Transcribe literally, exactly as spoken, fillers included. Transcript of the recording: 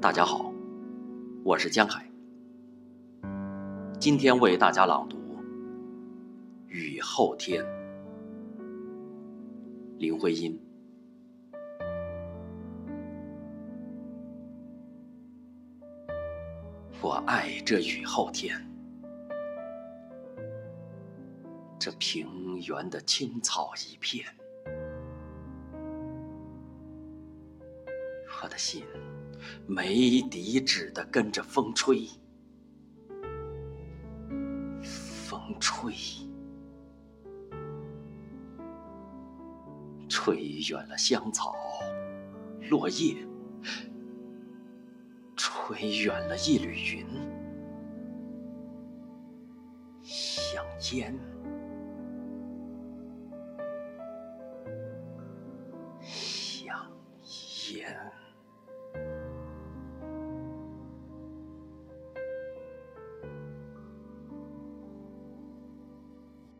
大家好，我是江海，今天为大家朗读《雨后天》，林徽因。我爱这雨后天，这平原的青草一片，我的心没底止地跟着风吹，风吹，吹远了香草、落叶，吹远了一缕云，像烟，像烟。